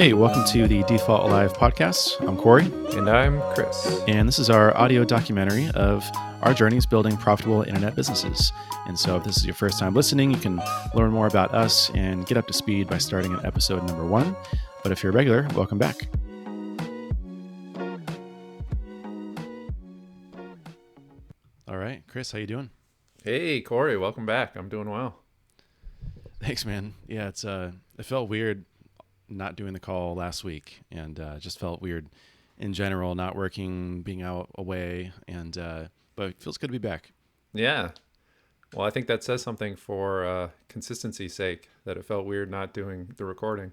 Hey, welcome to the Default Alive podcast. I'm Corey. And I'm Chris. And this is our audio documentary of our journeys building profitable internet businesses. And so if this is your first time listening, you can learn more about us and get up to speed by starting at episode number 1. But if you're a regular, welcome back. All right, Chris, how you doing? Hey, Corey, welcome back. I'm doing well. Thanks, man. Yeah, it's it felt weird not doing the call last week, and just felt weird in general, not working, being out away, and but it feels good to be back. Yeah. Well, I think that says something for consistency's sake, that it felt weird not doing the recording.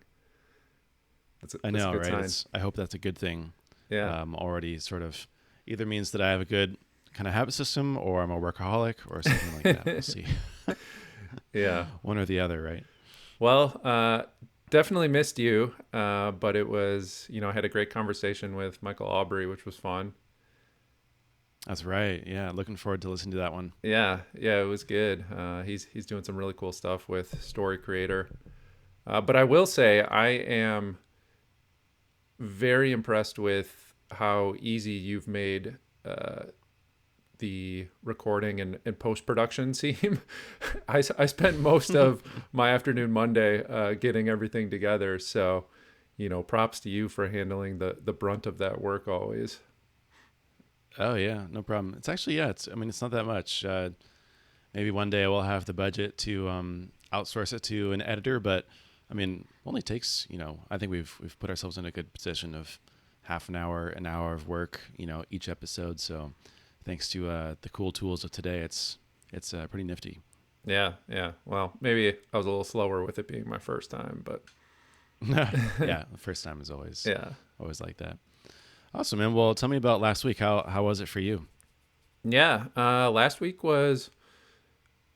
I know, right? I hope that's a good thing. Yeah. Already sort of either means that I have a good kind of habit system, or I'm a workaholic, or something like that. We'll see. Yeah. One or the other, right? Well, definitely missed you, but it was, I had a great conversation with Michael Aubrey, which was fun. That's right. Yeah. Looking forward to listening to that one. Yeah. Yeah. It was good. He's doing some really cool stuff with Story Creator. But I will say I am very impressed with how easy you've made the recording and post-production seem. I spent most of my afternoon Monday getting everything together. So, props to you for handling the brunt of that work always. Oh yeah, no problem. It's actually, it's not that much. Maybe one day we'll have the budget to outsource it to an editor, but it only takes, I think we've put ourselves in a good position of half an hour of work, each episode. So thanks to the cool tools of today, it's pretty nifty. Yeah. Yeah. Well, maybe I was a little slower with it being my first time, but yeah, the first time is always, always like that. Awesome, man. Well, tell me about last week. How was it for you? Yeah. Last week was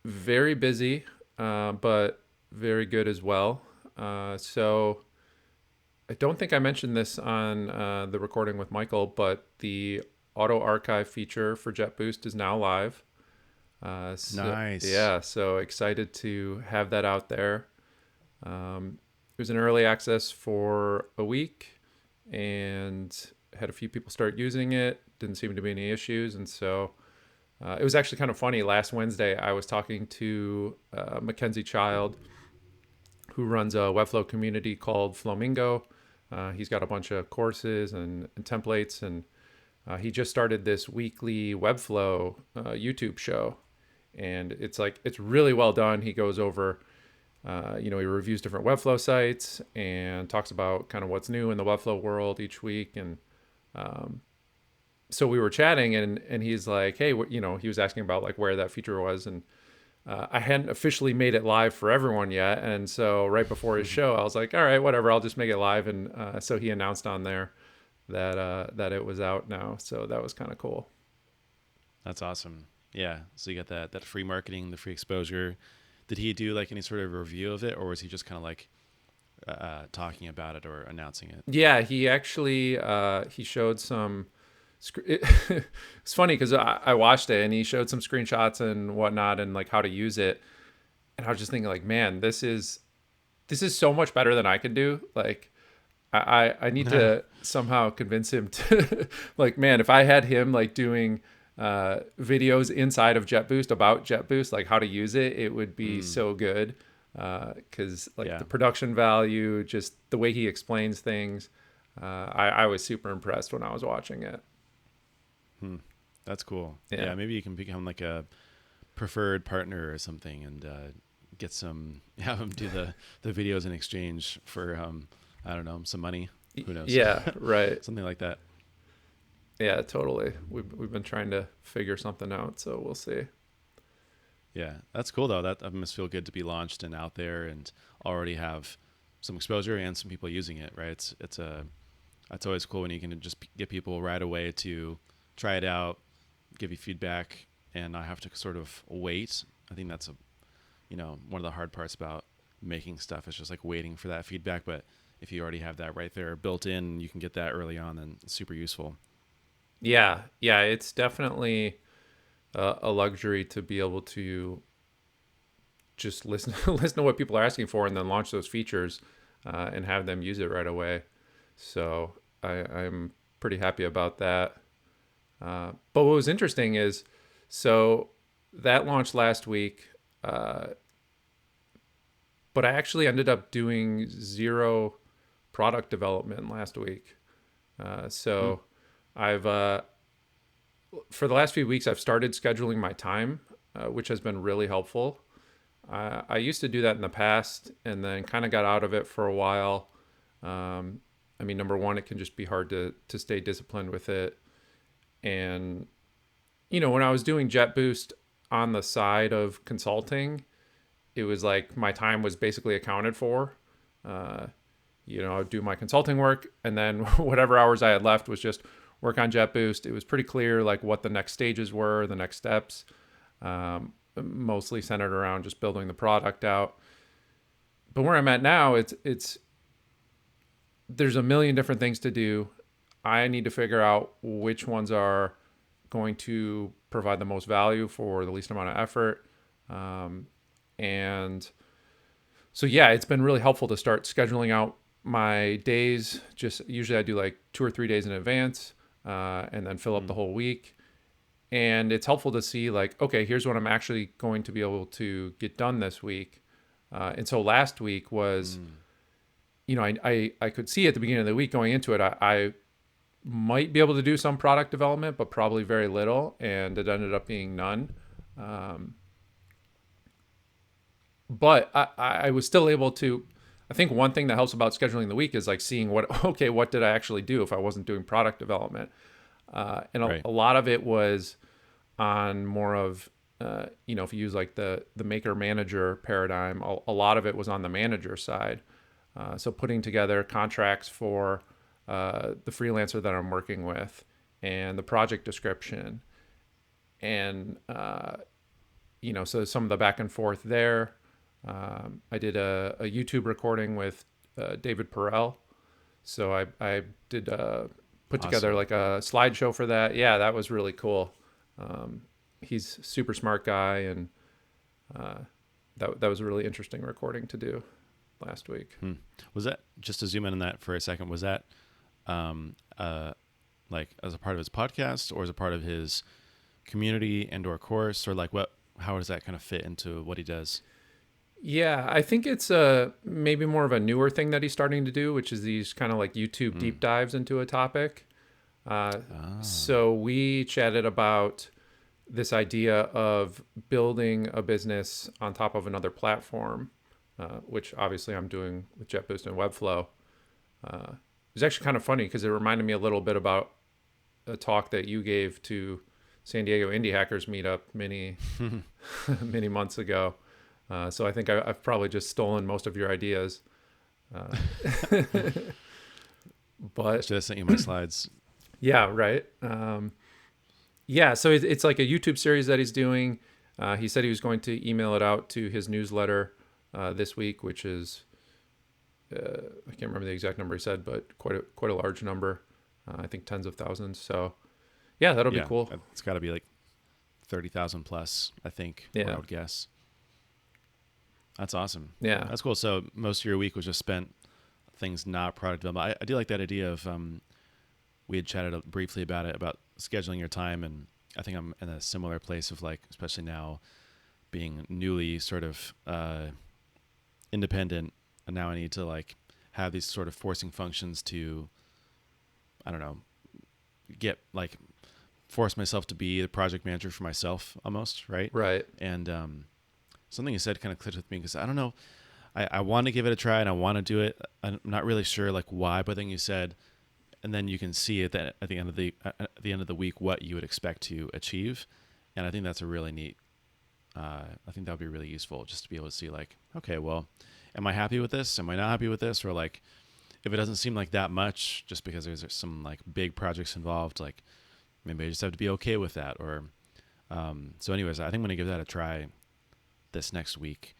very busy, but very good as well. So I don't think I mentioned this on the recording with Michael, but the auto archive feature for JetBoost is now live. Nice. Yeah. So excited to have that out there. It was an early access for a week, and had a few people start using it. Didn't seem to be any issues. And so it was actually kind of funny. Last Wednesday, I was talking to Mackenzie Child, who runs a Webflow community called Flamingo. He's got a bunch of courses and templates, and he just started this weekly Webflow YouTube show. And it's really well done. He goes over, he reviews different Webflow sites and talks about kind of what's new in the Webflow world each week. And so we were chatting, and he's like, hey, he was asking about like where that feature was, and I hadn't officially made it live for everyone yet. And so right before his show, I was like, all right, whatever, I'll just make it live. And so he announced on there that that it was out now. So that was kind of cool. That's awesome. Yeah. So you got that free marketing, the free exposure. Did he do like any sort of review of it, or was he just kind of like talking about it or announcing it? Yeah, he actually he showed some. It's funny because I watched it, and he showed some screenshots and whatnot, and like how to use it. And I was just thinking, like, man, this is so much better than I can do. Like, I need to somehow convince him to, like, man, if I had him like doing videos inside of JetBoost about JetBoost, like how to use it, it would be so good. Because the production value, just the way he explains things, I was super impressed when I was watching it. That's cool. Yeah. Yeah, maybe you can become like a preferred partner or something, and have them do the videos in exchange for I don't know, some money. Who knows? Yeah, right. Something like that. Yeah, totally. We've been trying to figure something out, so we'll see. Yeah, that's cool though. That must feel good to be launched and out there, and already have some exposure and some people using it, right? It's always cool when you can just get people right away to try it out, give you feedback, and not have to sort of wait. I think that's one of the hard parts about making stuff is just like waiting for that feedback. But if you already have that right there built in, you can get that early on, and it's super useful. Yeah. Yeah. It's definitely a luxury to be able to just listen to what people are asking for and then launch those features. and have them use it right away. So I'm pretty happy about that. But what was interesting is, so that launched last week, but I actually ended up doing 0 product development last week. I've for the last few weeks, I've started scheduling my time, which has been really helpful. I used to do that in the past and then kind of got out of it for a while. I mean, number one, it can just be hard to stay disciplined with it. And, you know, when I was doing JetBoost on the side of consulting, it was like my time was basically accounted for. You know, I would do my consulting work, and then whatever hours I had left was just work on JetBoost. It was pretty clear like what the next stages were, the next steps, mostly centered around just building the product out. But where I'm at now, it's there's a million different things to do. I need to figure out which ones are going to provide the most value for the least amount of effort. And so, yeah, it's been really helpful to start scheduling out my days. Just usually I do like 2 or 3 days in advance, and then fill up the whole week. And it's helpful to see like, okay, here's what I'm actually going to be able to get done this week. And so last week was, you know, I could see at the beginning of the week going into it, I might be able to do some product development, but probably very little. And it ended up being none. But I was still able to, I think one thing that helps about scheduling the week is like seeing what did I actually do if I wasn't doing product development? And a lot of it was on more of, you know, if you use like the maker manager paradigm, a lot of it was on the manager side. So putting together contracts for the freelancer that I'm working with and the project description and, you know, so some of the back and forth there. I did a YouTube recording with David Perrell. So I did put together like a slideshow for that. Yeah, that was really cool. He's a super smart guy, and that was a really interesting recording to do last week. Was that, just to zoom in on that for a second, was that like as a part of his podcast or as a part of his community and or course, or like how does that kind of fit into what he does? Yeah, I think it's maybe more of a newer thing that he's starting to do, which is these kind of like YouTube deep dives into a topic. So we chatted about this idea of building a business on top of another platform, which obviously I'm doing with JetBoost and Webflow. It was actually kind of funny because it reminded me a little bit about a talk that you gave to San Diego Indie Hackers Meetup many months ago. So I think I've probably just stolen most of your ideas. But should I send you my slides? Yeah, right. Yeah, so it's like a YouTube series that he's doing. He said he was going to email it out to his newsletter this week, which is I can't remember the exact number he said, but quite a large number. I think tens of thousands. So yeah, that'll be cool. It's got to be like 30,000 plus, I think. Yeah, I would guess. That's awesome. Yeah, that's cool. So most of your week was just spent things not product development. I do like that idea of we had chatted briefly about it, about scheduling your time, and I think I'm in a similar place of like, especially now being newly sort of independent, and now I need to like have these sort of forcing functions to, I don't know, get like force myself to be the project manager for myself almost, right? Right. And something you said kind of clicked with me because I don't know, I want to give it a try and I want to do it. I'm not really sure like why, but then you said, and then you can see it that at the end of the week what you would expect to achieve, and I think that's a really neat. I think that would be really useful just to be able to see like, okay, well, am I happy with this? Am I not happy with this? Or like, if it doesn't seem like that much, just because there's some like big projects involved, like maybe I just have to be okay with that. Or so, anyways, I think I'm gonna give that a try this next week,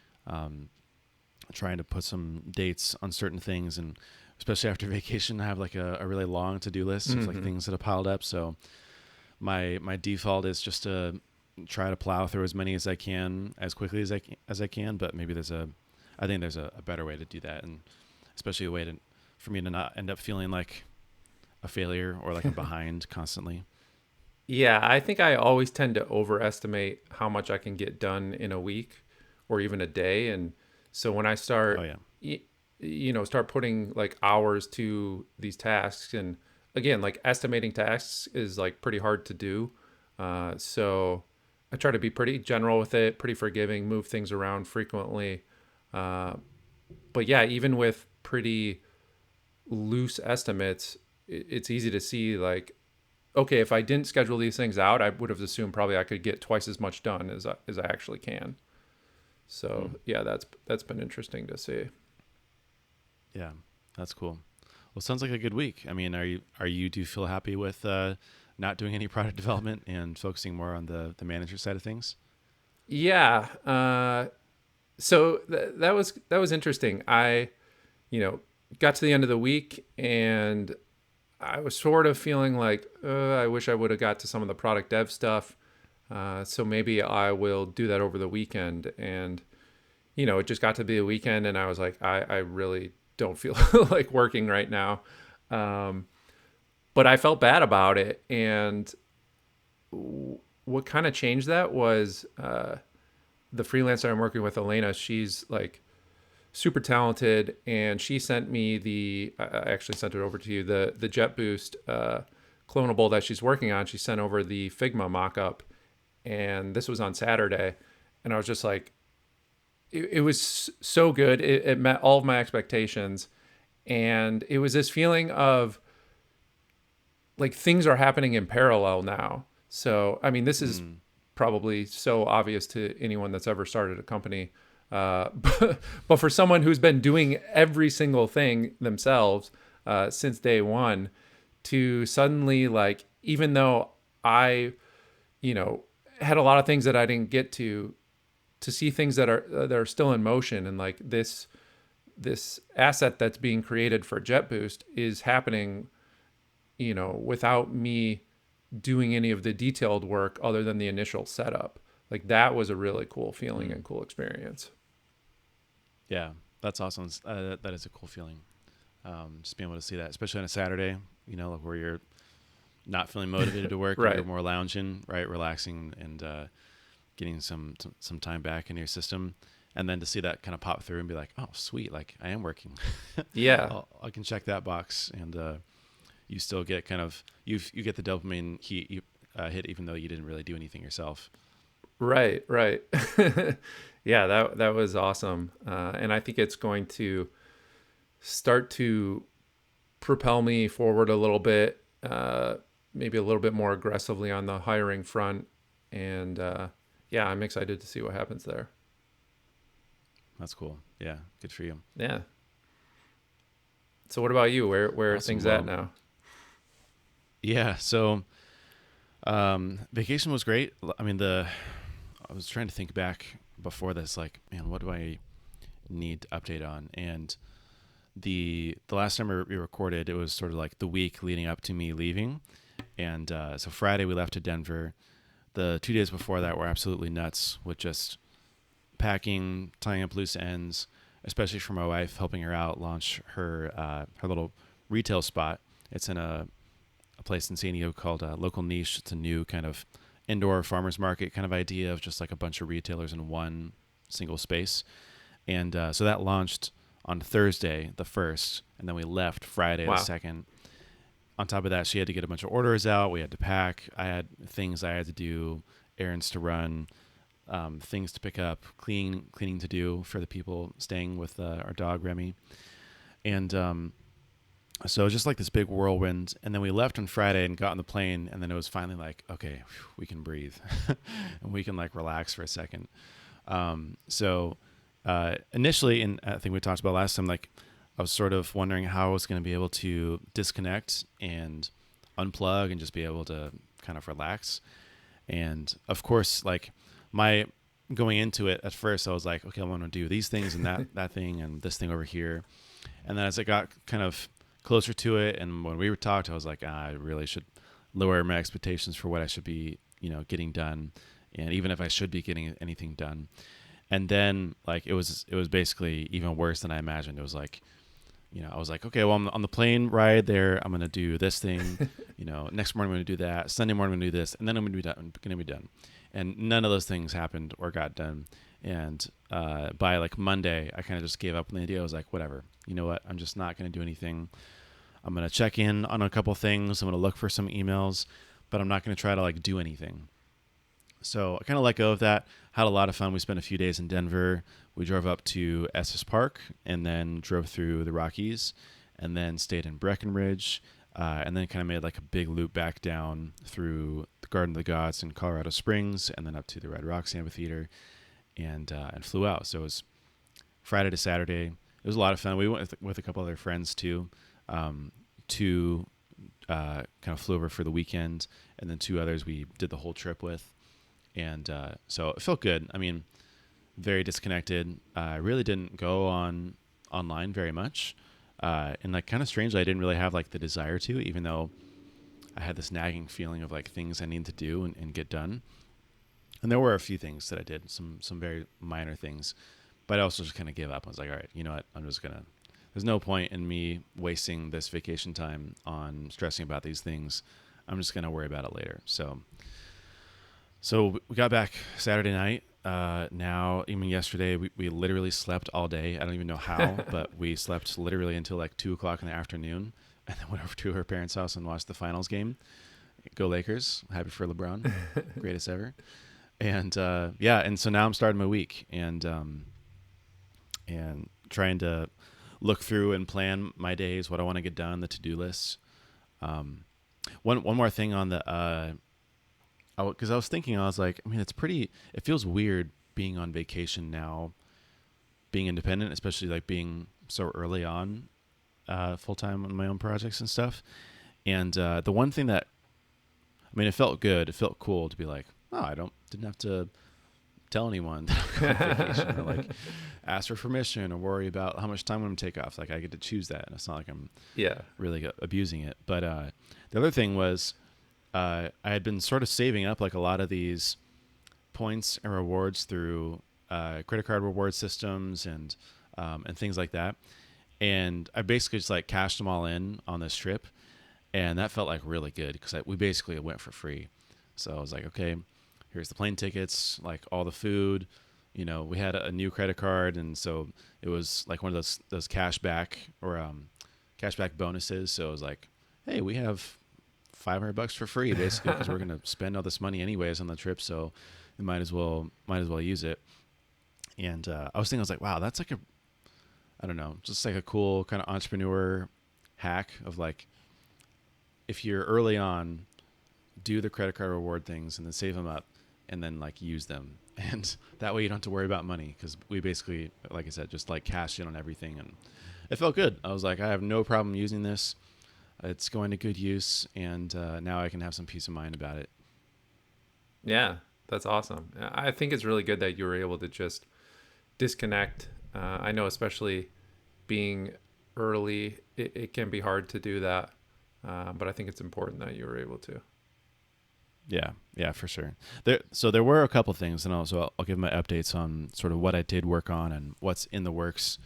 trying to put some dates on certain things, and especially after vacation I have like a really long to-do list of like things that have piled up. So my default is just to try to plow through as many as I can as quickly as I can, but maybe I think there's a better way to do that, and especially a way to, for me to not end up feeling like a failure or like I'm behind constantly. Yeah, I think I always tend to overestimate how much I can get done in a week or even a day. And so when I start, start putting like hours to these tasks, and again, like estimating tasks is like pretty hard to do. So I try to be pretty general with it, pretty forgiving, move things around frequently. But yeah, even with pretty loose estimates, it's easy to see like, okay, if I didn't schedule these things out, I would have assumed probably I could get twice as much done as I actually can. So yeah, that's been interesting to see. Yeah, that's cool. Well, sounds like a good week. I mean, do you feel happy with not doing any product development and focusing more on the manager side of things? Yeah. So that was interesting. I got to the end of the week and I was sort of feeling like, I wish I would have got to some of the product dev stuff. So maybe I will do that over the weekend. And, it just got to be a weekend and I was like, I really don't feel like working right now. But I felt bad about it. And what kind of changed that was the freelancer I'm working with, Elena. She's like super talented, and she sent me I actually sent it over to you, the JetBoost clonable that she's working on. She sent over the Figma mock-up, and this was on Saturday. And I was just like, it was so good. It met all of my expectations. And it was this feeling of like things are happening in parallel now. So, I mean, this is probably so obvious to anyone that's ever started a company. But for someone who's been doing every single thing themselves since day one, to suddenly like, even though I, had a lot of things that I didn't get to see things that are still in motion, and like this asset that's being created for JetBoost is happening, without me doing any of the detailed work other than the initial setup. Like that was a really cool feeling and cool experience. Yeah, that's awesome. That is a cool feeling. Just being able to see that, especially on a Saturday, like where you're not feeling motivated to work, right. You're more lounging, right, relaxing, and getting some time back into your system, and then to see that kind of pop through and be like, oh, sweet, like I am working. Yeah, I can check that box, and you still get kind of you get the dopamine hit even though you didn't really do anything yourself. Right. Yeah, that was awesome. And I think it's going to start to propel me forward a little bit, maybe a little bit more aggressively on the hiring front. And yeah, I'm excited to see what happens there. That's cool. Yeah, good for you. Yeah. So what about you? Where awesome. Are things at now? Yeah, so vacation was great. I mean, I was trying to think back before this, like, man, what do I need to update on? And the last time we recorded, it was sort of like the week leading up to me leaving. And so Friday we left to Denver. The 2 days before that were absolutely nuts with just packing, tying up loose ends, especially for my wife, helping her out, launch her little retail spot. It's in a place in San Diego called Local Niche. It's a new kind of indoor farmers market kind of idea of just like a bunch of retailers in one single space. And so that launched on Thursday the 1st, and then we left Friday the 2nd. On top of that, she had to get a bunch of orders out. We had to pack. I had things I had to do, errands to run, things to pick up, cleaning to do for the people staying with our dog Remy. And so it was just like this big whirlwind, and then we left on Friday and got on the plane, and then it was finally like, okay, we can breathe and we can like relax for a second. So initially, and I think we talked about last time, like I was sort of wondering how I was going to be able to disconnect and unplug and just be able to kind of relax. And of course, like my going into it at first, I was like, okay, I want to do these things and that thing and this thing over here. And then as I got kind of closer to it, and when we were talked, I was like, I really should lower my expectations for what I should be, getting done, and even if I should be getting anything done. And then like it was basically even worse than I imagined. It was like you know, I was like, okay, well, I'm on the plane ride there, I'm going to do this thing, you know, next morning I'm going to do that, Sunday morning I'm going to do this, and then I'm going to be done. And none of those things happened or got done. And by like Monday, I kind of just gave up on the idea. I was like, whatever, you know what? I'm just not going to do anything. I'm going to check in on a couple things. I'm going to look for some emails, but I'm not going to try to like do anything. So I kind of let go of that. Had a lot of fun. We spent a few days in Denver. We drove up to Estes Park and then drove through the Rockies and then stayed in Breckenridge and then kind of made like a big loop back down through the Garden of the Gods in Colorado Springs and then up to the Red Rocks Amphitheater and flew out. So it was Friday to Saturday. It was a lot of fun. We went with a couple other friends too. Two kind of flew over for the weekend and then two others we did the whole trip with. And so it felt good. I mean, very disconnected. I really didn't go online very much. And like kind of strangely, I didn't really have like the desire to, even though I had this nagging feeling of like things I need to do and get done. And there were a few things that I did, some very minor things, but I also just kind of gave up. I was like, all right, you know what? I'm just gonna, there's no point in me wasting this vacation time on stressing about these things. I'm just gonna worry about it later. So we got back Saturday night. Now, even yesterday, we literally slept all day. I don't even know how, but we slept literally until like 2:00 in the afternoon and then went over to her parents' house and watched the finals game. Go Lakers. Happy for LeBron. Greatest ever. And and so now I'm starting my week and trying to look through and plan my days, what I want to get done, the to-do list. One more thing on the because I was thinking, I was like, I mean, it feels weird being on vacation now, being independent, especially like being so early on full-time on my own projects and stuff. And the one thing that, I mean, it felt good. It felt cool to be like, oh, I didn't have to tell anyone that I'm going on vacation or like ask for permission or worry about how much time I'm going to take off. Like I get to choose that. And it's not like I'm really abusing it. But the other thing was, I had been sort of saving up like a lot of these points and rewards through credit card reward systems and things like that. And I basically just like cashed them all in on this trip. And that felt like really good because we basically went for free. So I was like, okay, here's the plane tickets, like all the food, you know, we had a new credit card. And so it was like one of those cashback bonuses. So it was like, hey, we have $500 for free basically because we're going to spend all this money anyways on the trip, so we might as well use it. And I was thinking, I was like, wow, that's like a cool kind of entrepreneur hack of like, if you're early on, do the credit card reward things and then save them up and then like use them, and that way you don't have to worry about money because we basically, like I said, just like cashed in on everything. And it felt good. I was like, I have no problem using this. It's going to good use, and now I can have some peace of mind about it. Yeah, that's awesome. I think it's really good that you were able to just disconnect. I know especially being early, it can be hard to do that, but I think it's important that you were able to. Yeah, for sure. There were a couple things, and also I'll give my updates on sort of what I did work on and what's in the works.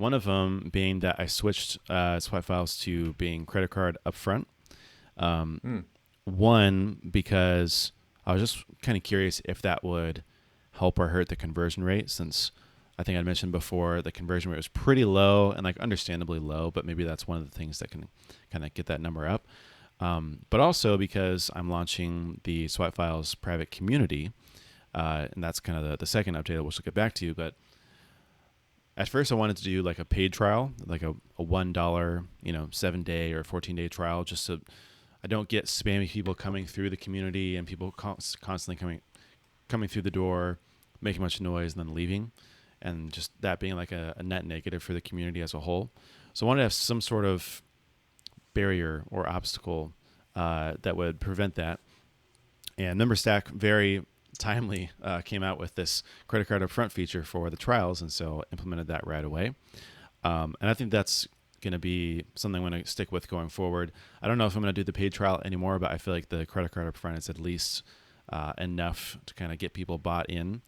One of them being that I switched Swipe Files to being credit card upfront. One, because I was just kind of curious if that would help or hurt the conversion rate, since I think I mentioned before the conversion rate was pretty low and like understandably low, but maybe that's one of the things that can kind of get that number up. But also because I'm launching the Swipe Files private community, and that's kind of the second update that we'll get back to, but at first I wanted to do like a paid trial, like a $1, you know, 7-day or 14-day trial, just so I don't get spammy people coming through the community and people constantly coming through the door, making much noise and then leaving, and just that being like a net negative for the community as a whole. So I wanted to have some sort of barrier or obstacle that would prevent that. And Member Stack very timely came out with this credit card upfront feature for the trials, and so implemented that right away. And I think that's going to be something I'm going to stick with going forward. I don't know if I'm going to do the paid trial anymore, but I feel like the credit card upfront is at least enough to kind of get people bought in.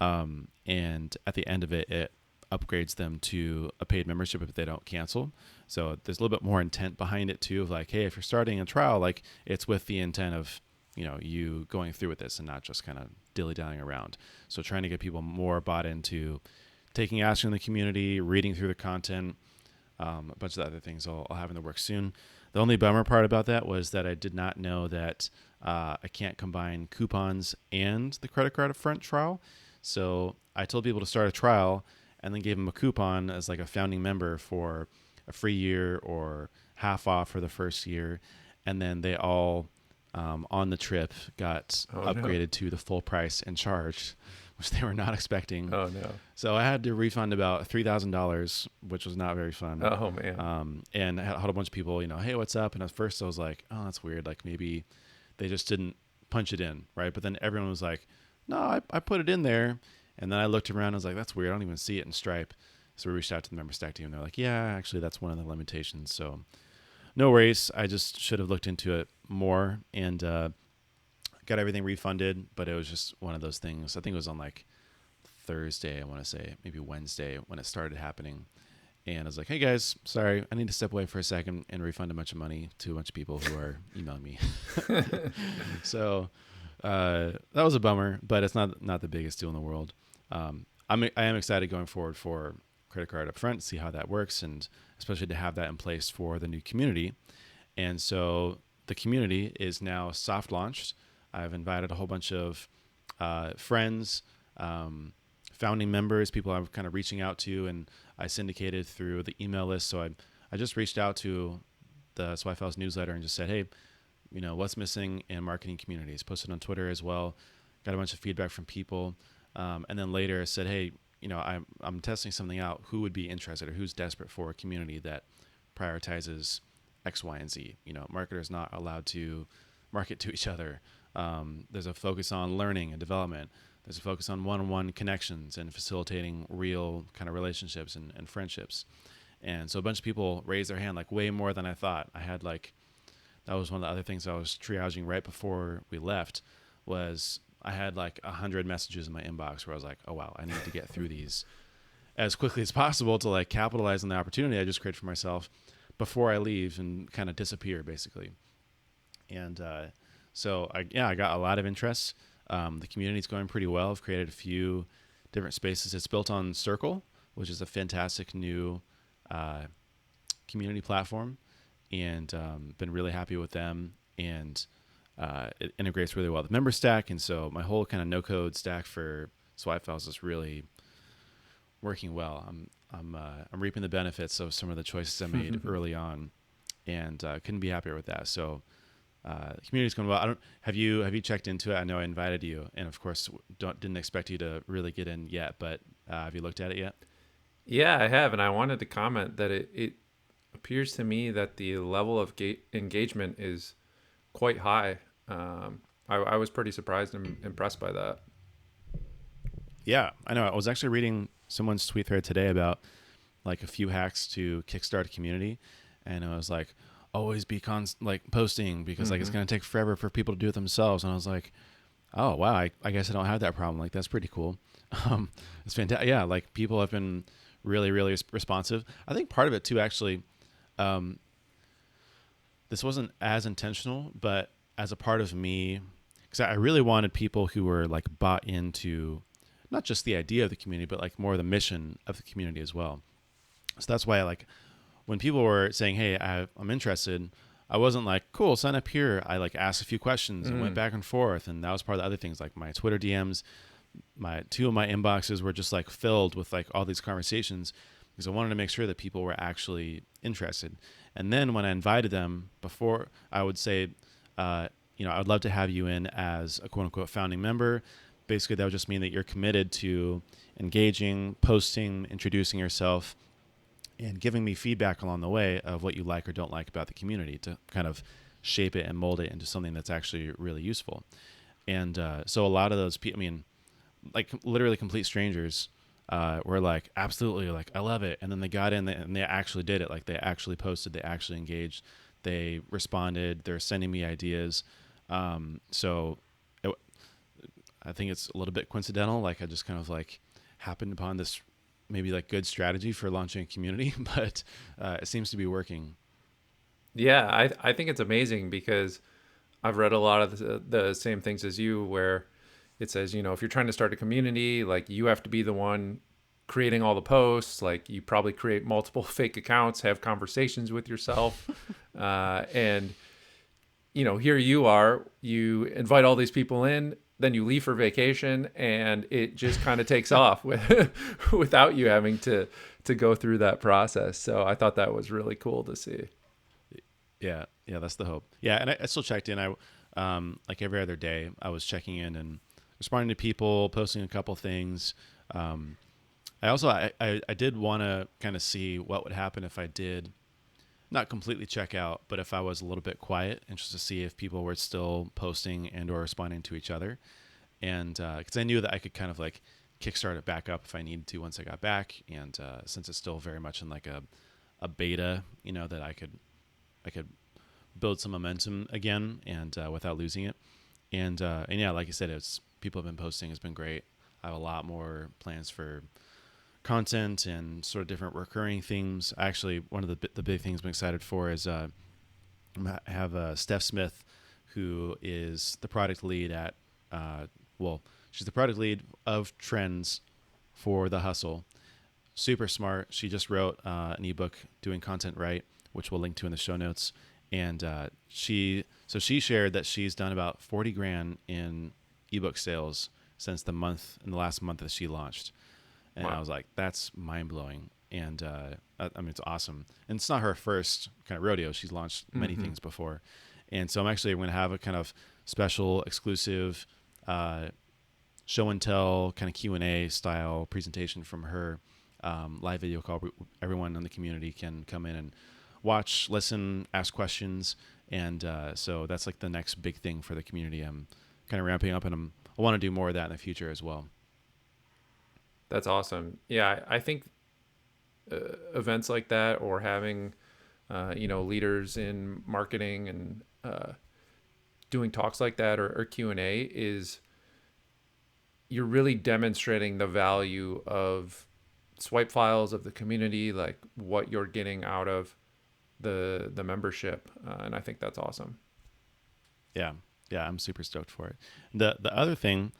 And at the end of it, it upgrades them to a paid membership if they don't cancel. So there's a little bit more intent behind it too, of like, hey, if you're starting a trial, like it's with the intent of, you know, you going through with this and not just kind of dilly-dallying around. So trying to get people more bought into taking action in the community, reading through the content, a bunch of other things I'll have in the works soon. The only bummer part about that was that I did not know that I can't combine coupons and the credit card upfront trial. So I told people to start a trial and then gave them a coupon as like a founding member for a free year or half off for the first year. And then they all on the trip got upgraded to the full price and charged, which they were not expecting. Oh no! So I had to refund about $3,000, which was not very fun. Oh man! And I had a bunch of people, you know, hey, what's up? And at first I was like, oh, that's weird. Like maybe they just didn't punch it in, right? But then everyone was like, no, I put it in there. And then I looked around and I was like, that's weird. I don't even see it in Stripe. So we reached out to the Member Stack team. They're like, yeah, actually that's one of the limitations. So no worries. I just should have looked into it more and got everything refunded. But it was just one of those things. I think it was on like Thursday, I want to say, maybe Wednesday when it started happening. And I was like, hey guys, sorry, I need to step away for a second and refund a bunch of money to a bunch of people who are emailing me. So that was a bummer, but it's not the biggest deal in the world. I am excited going forward for credit card up front, see how that works, and especially to have that in place for the new community. And so the community is now soft launched. I've invited a whole bunch of friends, founding members, people I'm kind of reaching out to, and I syndicated through the email list. So I just reached out to the Swipe Files newsletter and just said, hey, you know, what's missing in marketing communities? Posted on Twitter as well. Got a bunch of feedback from people. And then later I said, hey, you know, I'm testing something out. Who would be interested or who's desperate for a community that prioritizes X, Y, and Z? You know, marketers not allowed to market to each other. There's a focus on learning and development. There's a focus on one-on-one connections and facilitating real kind of relationships and friendships. And so a bunch of people raised their hand, like way more than I thought. I had like, that was one of the other things I was triaging right before we left, was I had like 100 messages in my inbox where I was like, oh wow, I need to get through these as quickly as possible to like capitalize on the opportunity I just created for myself before I leave and kind of disappear basically. And so I got a lot of interest. The community's going pretty well. I've created a few different spaces. It's built on Circle, which is a fantastic new community platform, and been really happy with them. And it integrates really well with the Member Stack. And so my whole kind of no-code stack for Swipe Files is really working well. I'm reaping the benefits of some of the choices I made early on, and couldn't be happier with that. So. The community's going well. Have you checked into it? I know I invited you, and of course didn't expect you to really get in yet. But have you looked at it yet? Yeah, I have, and I wanted to comment that it appears to me that the level of engagement is quite high. I was pretty surprised and impressed by that. Yeah, I know. I was actually reading someone's tweet thread today about like a few hacks to kickstart a community, and I was like, always be posting because like it's going to take forever for people to do it themselves. And I was like, oh wow, I guess I don't have that problem. Like that's pretty cool. It's fantastic. Yeah, like people have been really, really responsive. I think part of it too, actually, this wasn't as intentional, but as a part of me, because I really wanted people who were like bought into not just the idea of the community, but like more the mission of the community as well. So that's why I like, when people were saying, hey, I'm interested, I wasn't like, cool, sign up here. I like asked a few questions and went back and forth. And that was part of the other things, like my Twitter DMs, two of my inboxes were just like filled with like all these conversations because I wanted to make sure that people were actually interested. And then when I invited them before, I would say, you know, I'd love to have you in as a quote unquote founding member. Basically, that would just mean that you're committed to engaging, posting, introducing yourself, and giving me feedback along the way of what you like or don't like about the community to kind of shape it and mold it into something that's actually really useful. And so a lot of those people, I mean, like literally complete strangers were like, absolutely, like, I love it. And then they got in and they actually did it. Like they actually posted, they actually engaged, they responded, they're sending me ideas. So I think it's a little bit coincidental. Like I just kind of like happened upon this maybe like good strategy for launching a community, but it seems to be working. Yeah, I think it's amazing because I've read a lot of the same things as you, where it says, you know, if you're trying to start a community, like you have to be the one creating all the posts, like you probably create multiple fake accounts, have conversations with yourself. And, you know, here you are, you invite all these people in, then you leave for vacation and it just kind of takes off without you having to go through that process. So I thought that was really cool to see. Yeah. Yeah. That's the hope. Yeah. And I still checked in. I like every other day I was checking in and responding to people, posting a couple things. I did want to kind of see what would happen if I did not completely check out, but if I was a little bit quiet, and just to see if people were still posting and or responding to each other. And because I knew that I could kind of like kickstart it back up if I needed to once I got back. And since it's still very much in like a beta, you know, that I could build some momentum again and without losing it. And yeah, like I said, people have been posting. It's been great. I have a lot more plans for content and sort of different recurring themes. Actually, one of the big things I'm excited for is I have Steph Smith, who is the product lead at, she's the product lead of Trends for The Hustle. Super smart. She just wrote an ebook, Doing Content Right, which we'll link to in the show notes. And she shared that she's done about $40,000 in ebook sales since the last month that she launched. And wow. I was like, that's mind blowing. And I mean, it's awesome. And it's not her first kind of rodeo. She's launched many things before. And so I'm going to have a kind of special exclusive show and tell kind of Q&A style presentation from her, live video call. Everyone in the community can come in and watch, listen, ask questions. And so that's like the next big thing for the community. I'm kind of ramping up and I want to do more of that in the future as well. That's awesome. Yeah, I think events like that, or having, leaders in marketing and doing talks like that or Q&A is, you're really demonstrating the value of Swipe Files, of the community, like what you're getting out of the membership. And I think that's awesome. Yeah, I'm super stoked for it. The other thing,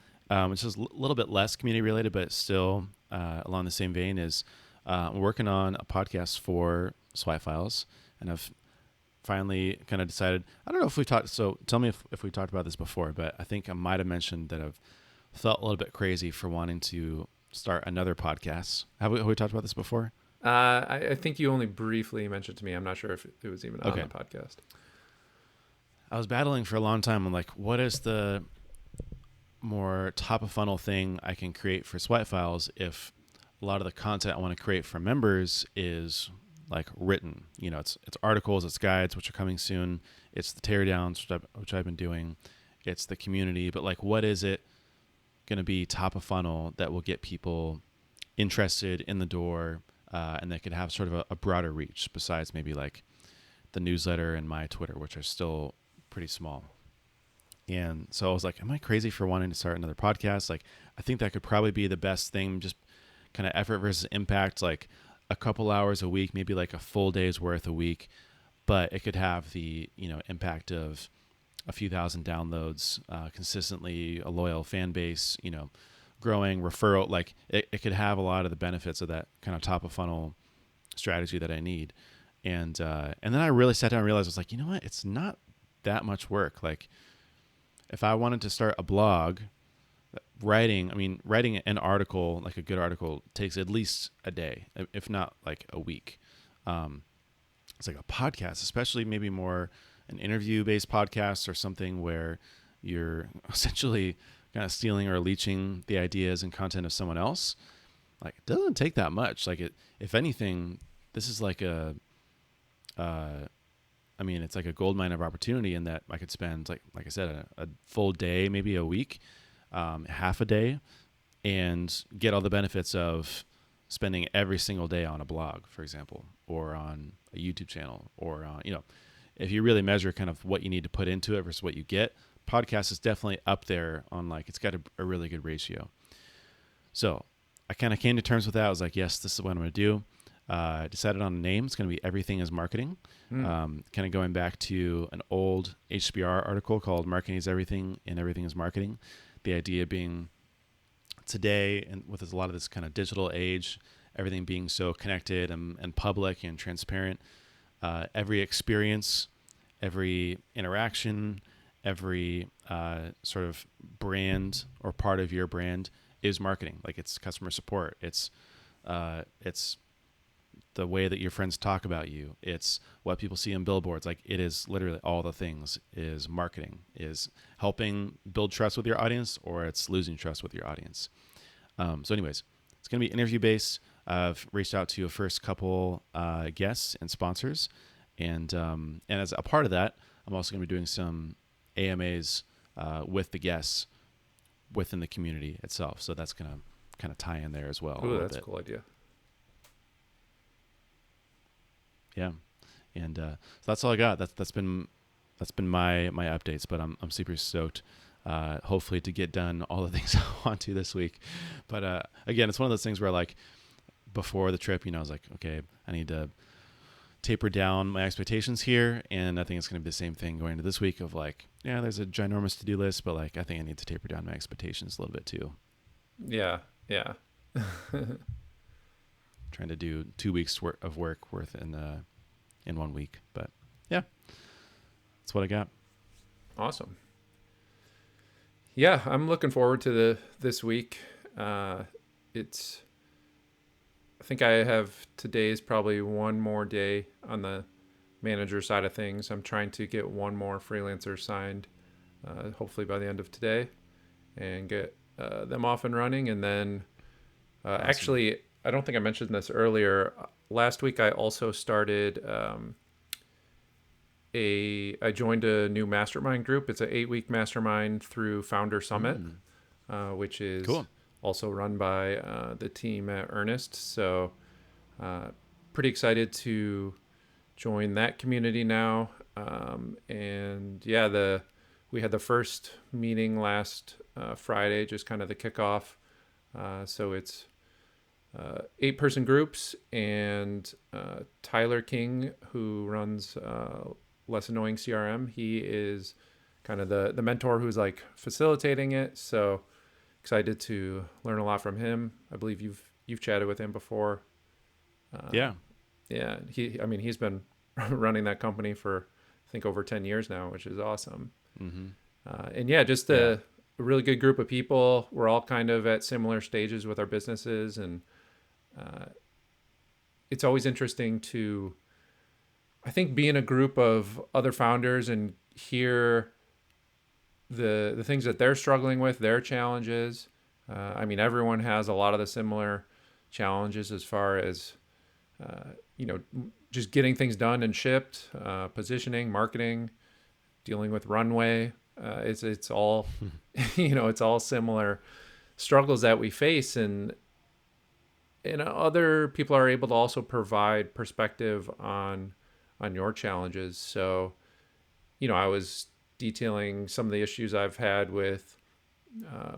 which is a little bit less community related, but it's still along the same vein, is I'm working on a podcast for Swipe Files, and I've finally kind of decided. I don't know if we talked. So tell me if we talked about this before, but I think I might have mentioned that I've felt a little bit crazy for wanting to start another podcast. Have we talked about this before? I think you only briefly mentioned to me. I'm not sure if it was even on the podcast. I was battling for a long time. I'm like, what is the more top of funnel thing I can create for Swipe Files if a lot of the content I want to create for members is like written, you know, it's articles, it's guides, which are coming soon. It's the teardowns, which I've been doing. It's the community, but like, what is it going to be top of funnel that will get people interested in the door? And they could have sort of a broader reach besides maybe like the newsletter and my Twitter, which are still pretty small. And so I was like, am I crazy for wanting to start another podcast? Like, I think that could probably be the best thing, just kind of effort versus impact, like a couple hours a week, maybe like a full day's worth a week, but it could have the, you know, impact of a few thousand downloads, consistently, a loyal fan base, you know, growing referral. Like it could have a lot of the benefits of that kind of top of funnel strategy that I need. And then I really sat down and realized, I was like, you know what? It's not that much work. Like, if I wanted to start a blog, writing an article, like a good article, takes at least a day, if not like a week. It's like a podcast, especially maybe more an interview-based podcast or something where you're essentially kind of stealing or leeching the ideas and content of someone else. Like, it doesn't take that much. Like, if anything, this is like it's like a goldmine of opportunity in that I could spend, like I said, a full day, maybe a week, half a day, and get all the benefits of spending every single day on a blog, for example, or on a YouTube channel, or on, you know, if you really measure kind of what you need to put into it versus what you get, podcast is definitely up there on, like, it's got a really good ratio. So I kind of came to terms with that. I was like, yes, this is what I'm going to do. I decided on a name. It's going to be Everything is Marketing. Kind of going back to an old HBR article called Marketing is Everything and Everything is Marketing. The idea being today, and with a lot of this kind of digital age, everything being so connected and public and transparent, every experience, every interaction, every sort of brand or part of your brand is marketing. Like, it's customer support. It's the way that your friends talk about you. It's what people see in billboards. Like, it is literally all the things is marketing, is helping build trust with your audience, or it's losing trust with your audience. So anyways, it's going to be interview based. I've reached out to a first couple guests and sponsors. And as a part of that, I'm also going to be doing some AMAs with the guests within the community itself. So that's going to kind of tie in there as well. Oh, that's a cool idea. Yeah. And so that's all I got. That's been my updates, but I'm super stoked hopefully to get done all the things I want to this week. But again, it's one of those things where, like, before the trip, I was like, okay, I need to taper down my expectations here, and I think it's going to be the same thing going into this week of, like, yeah, there's a ginormous to-do list, but, like, I think I need to taper down my expectations a little bit too. Yeah. Trying to do 2 weeks of work worth in 1 week, but yeah, that's what I got. Awesome. Yeah, I'm looking forward to this week. I think I have today's probably one more day on the manager side of things. I'm trying to get one more freelancer signed, hopefully by the end of today, and get them off and running. And then awesome. Actually, I don't think I mentioned this earlier. Last week, I also started I joined a new mastermind group. It's an 8-week mastermind through Founder Summit, which is cool. Also run by the team at Ernest. So pretty excited to join that community now. And yeah, we had the first meeting last Friday, just kind of the kickoff. So it's 8-person groups, and Tyler King, who runs Less Annoying CRM, he is kind of the mentor who's, like, facilitating it. So excited to learn a lot from him. I believe you've chatted with him before. Yeah. He's been running that company for, I think, over 10 years now, which is awesome. Mm-hmm. Just a really good group of people. We're all kind of at similar stages with our businesses, and it's always interesting to, I think, be in a group of other founders and hear the things that they're struggling with, their challenges. Everyone has a lot of the similar challenges as far as, just getting things done and shipped, positioning, marketing, dealing with runway. It's all, it's all similar struggles that we face. And other people are able to also provide perspective on your challenges. So, I was detailing some of the issues I've had with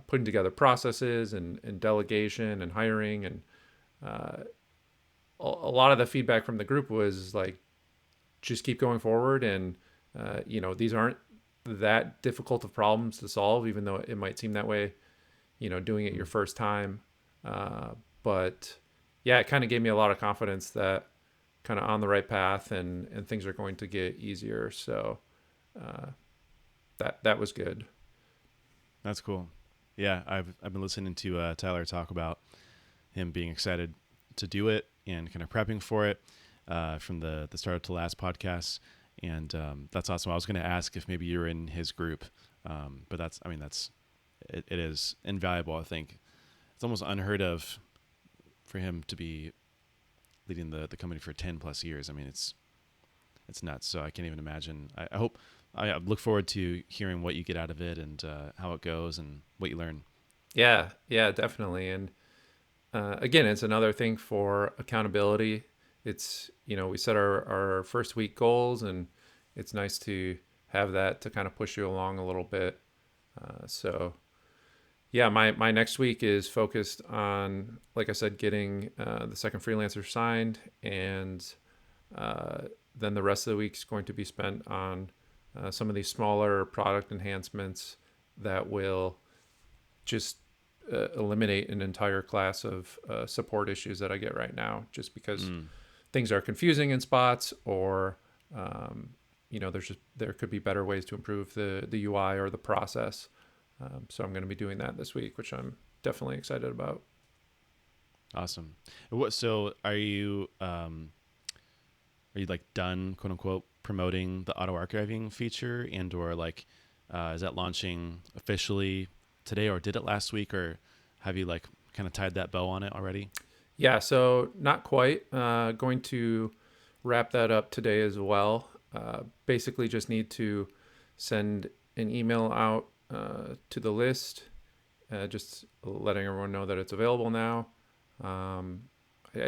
putting together processes and delegation and hiring. And a lot of the feedback from the group was, like, just keep going forward. And, these aren't that difficult of problems to solve, even though it might seem that way, doing it your first time. But yeah, it kind of gave me a lot of confidence that kind of on the right path and things are going to get easier. So, that was good. That's cool. Yeah, I've been listening to Tyler talk about him being excited to do it and kind of prepping for it from the start to last podcast, and that's awesome. I was going to ask if maybe you're in his group, but it is invaluable. I think it's almost unheard of for him to be leading the company for 10+ years. It's nuts. So I can't even imagine. I hope. I look forward to hearing what you get out of it and how it goes and what you learn. Yeah, definitely. And again, it's another thing for accountability. It's, we set our first week goals, and it's nice to have that to kind of push you along a little bit. So yeah, my next week is focused on, like I said, getting the second freelancer signed, and then the rest of the week is going to be spent on some of these smaller product enhancements that will just eliminate an entire class of support issues that I get right now, just because things are confusing in spots, or there could be better ways to improve the UI or the process. So I'm going to be doing that this week, which I'm definitely excited about. Awesome. So are you like done, quote unquote, promoting the auto archiving feature, and or like, is that launching officially today, or did it last week, or have you like kind of tied that bow on it already? Yeah. So not quite, going to wrap that up today as well. Basically just need to send an email out to the list, just letting everyone know that it's available now. I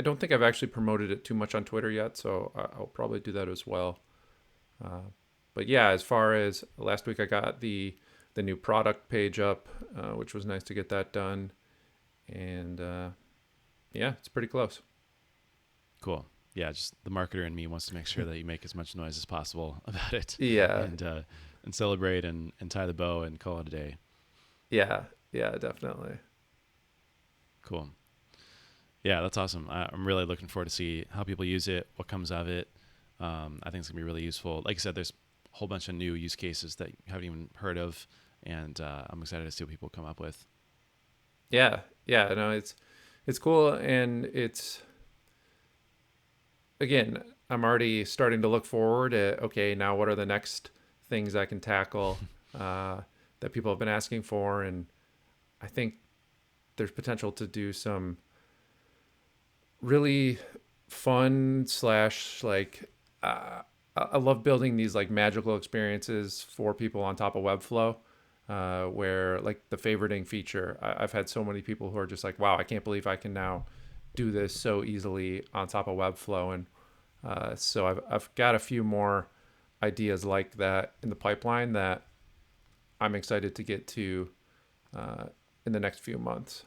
don't think I've actually promoted it too much on Twitter yet, so I'll probably do that as well. But yeah, as far as last week, I got the new product page up, which was nice to get that done. And yeah, it's pretty close. Cool. Yeah, just the marketer in me wants to make sure that you make as much noise as possible about it. Yeah. And celebrate and tie the bow and call it a day. Yeah, definitely. Cool. Yeah, that's awesome. I'm really looking forward to see how people use it, what comes of it. I think it's gonna be really useful. Like I said, there's a whole bunch of new use cases that you haven't even heard of, and I'm excited to see what people come up with. Yeah, no, it's cool, and it's, again, I'm already starting to look forward at, okay, now what are the next things I can tackle that people have been asking for, and I think there's potential to do some really fun slash like I love building these like magical experiences for people on top of Webflow, where like the favoriting feature, I've had so many people who are just like, wow, I can't believe I can now do this so easily on top of Webflow, and so I've got a few more ideas like that in the pipeline that I'm excited to get to in the next few months.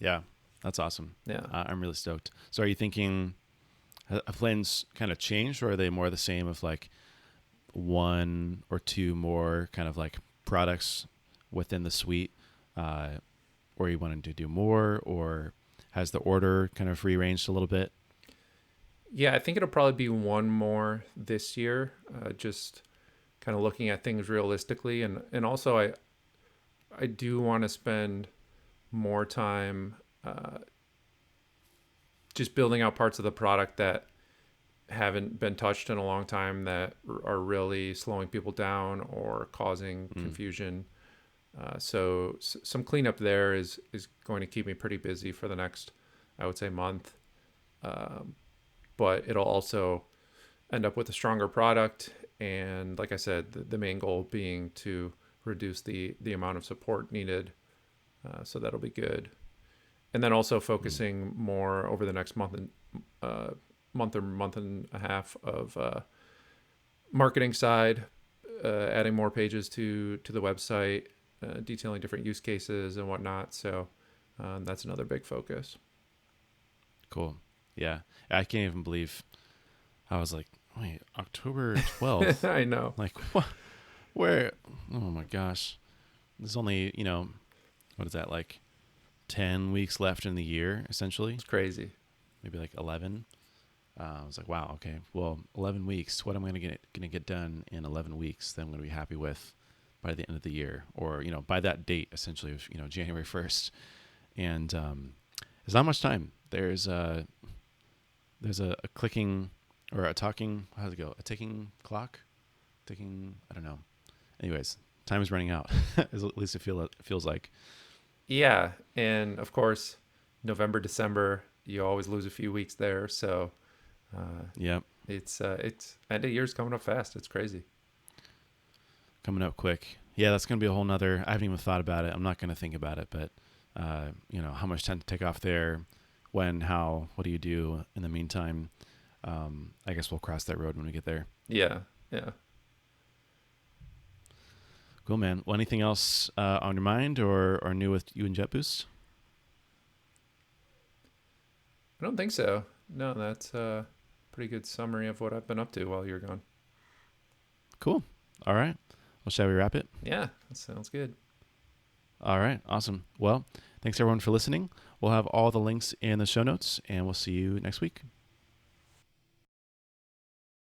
Yeah, that's awesome. Yeah, I'm really stoked. So are you thinking, have plans kind of changed, or are they more the same of like one or two more kind of like products within the suite, or you wanted to do more, or has the order kind of rearranged a little bit? Yeah, I think it'll probably be one more this year, just kind of looking at things realistically. And also I do want to spend more time just building out parts of the product that haven't been touched in a long time, that are really slowing people down or causing confusion. So some cleanup there is going to keep me pretty busy for the next, I would say, month. But it'll also end up with a stronger product. And like I said, the main goal being to reduce the amount of support needed. So that'll be good. And then also focusing more over the next month and a half of marketing side, adding more pages to the website, detailing different use cases and whatnot. So that's another big focus. Cool. Yeah, I can't even believe I was like, wait, October 12th. I know. Like, what? Where? Oh my gosh. There's only, what is that, like 10 weeks left in the year, essentially? It's crazy. Maybe like 11. I was like, wow, okay. Well, 11 weeks. What am I going to get done in 11 weeks that I'm going to be happy with by the end of the year, or, by that date, essentially, of, January 1st. And there's not much time. There's a clicking or a talking, how does it go? A ticking clock? Ticking, I don't know. Anyways, time is running out. At least it feels like. Yeah. And of course, November, December, you always lose a few weeks there. So yep. It's end of year's coming up fast. It's crazy. Coming up quick. Yeah, that's going to be a whole nother, I haven't even thought about it. I'm not going to think about it, but how much time to take off there, when, how, what do you do in the meantime? I guess we'll cross that road when we get there. Yeah. Cool, man. Well, anything else on your mind or new with you and JetBoost? I don't think so. No, that's a pretty good summary of what I've been up to while you're gone. Cool. All right. Well, shall we wrap it? Yeah, that sounds good. All right. Awesome. Well, thanks everyone for listening. We'll have all the links in the show notes, and we'll see you next week.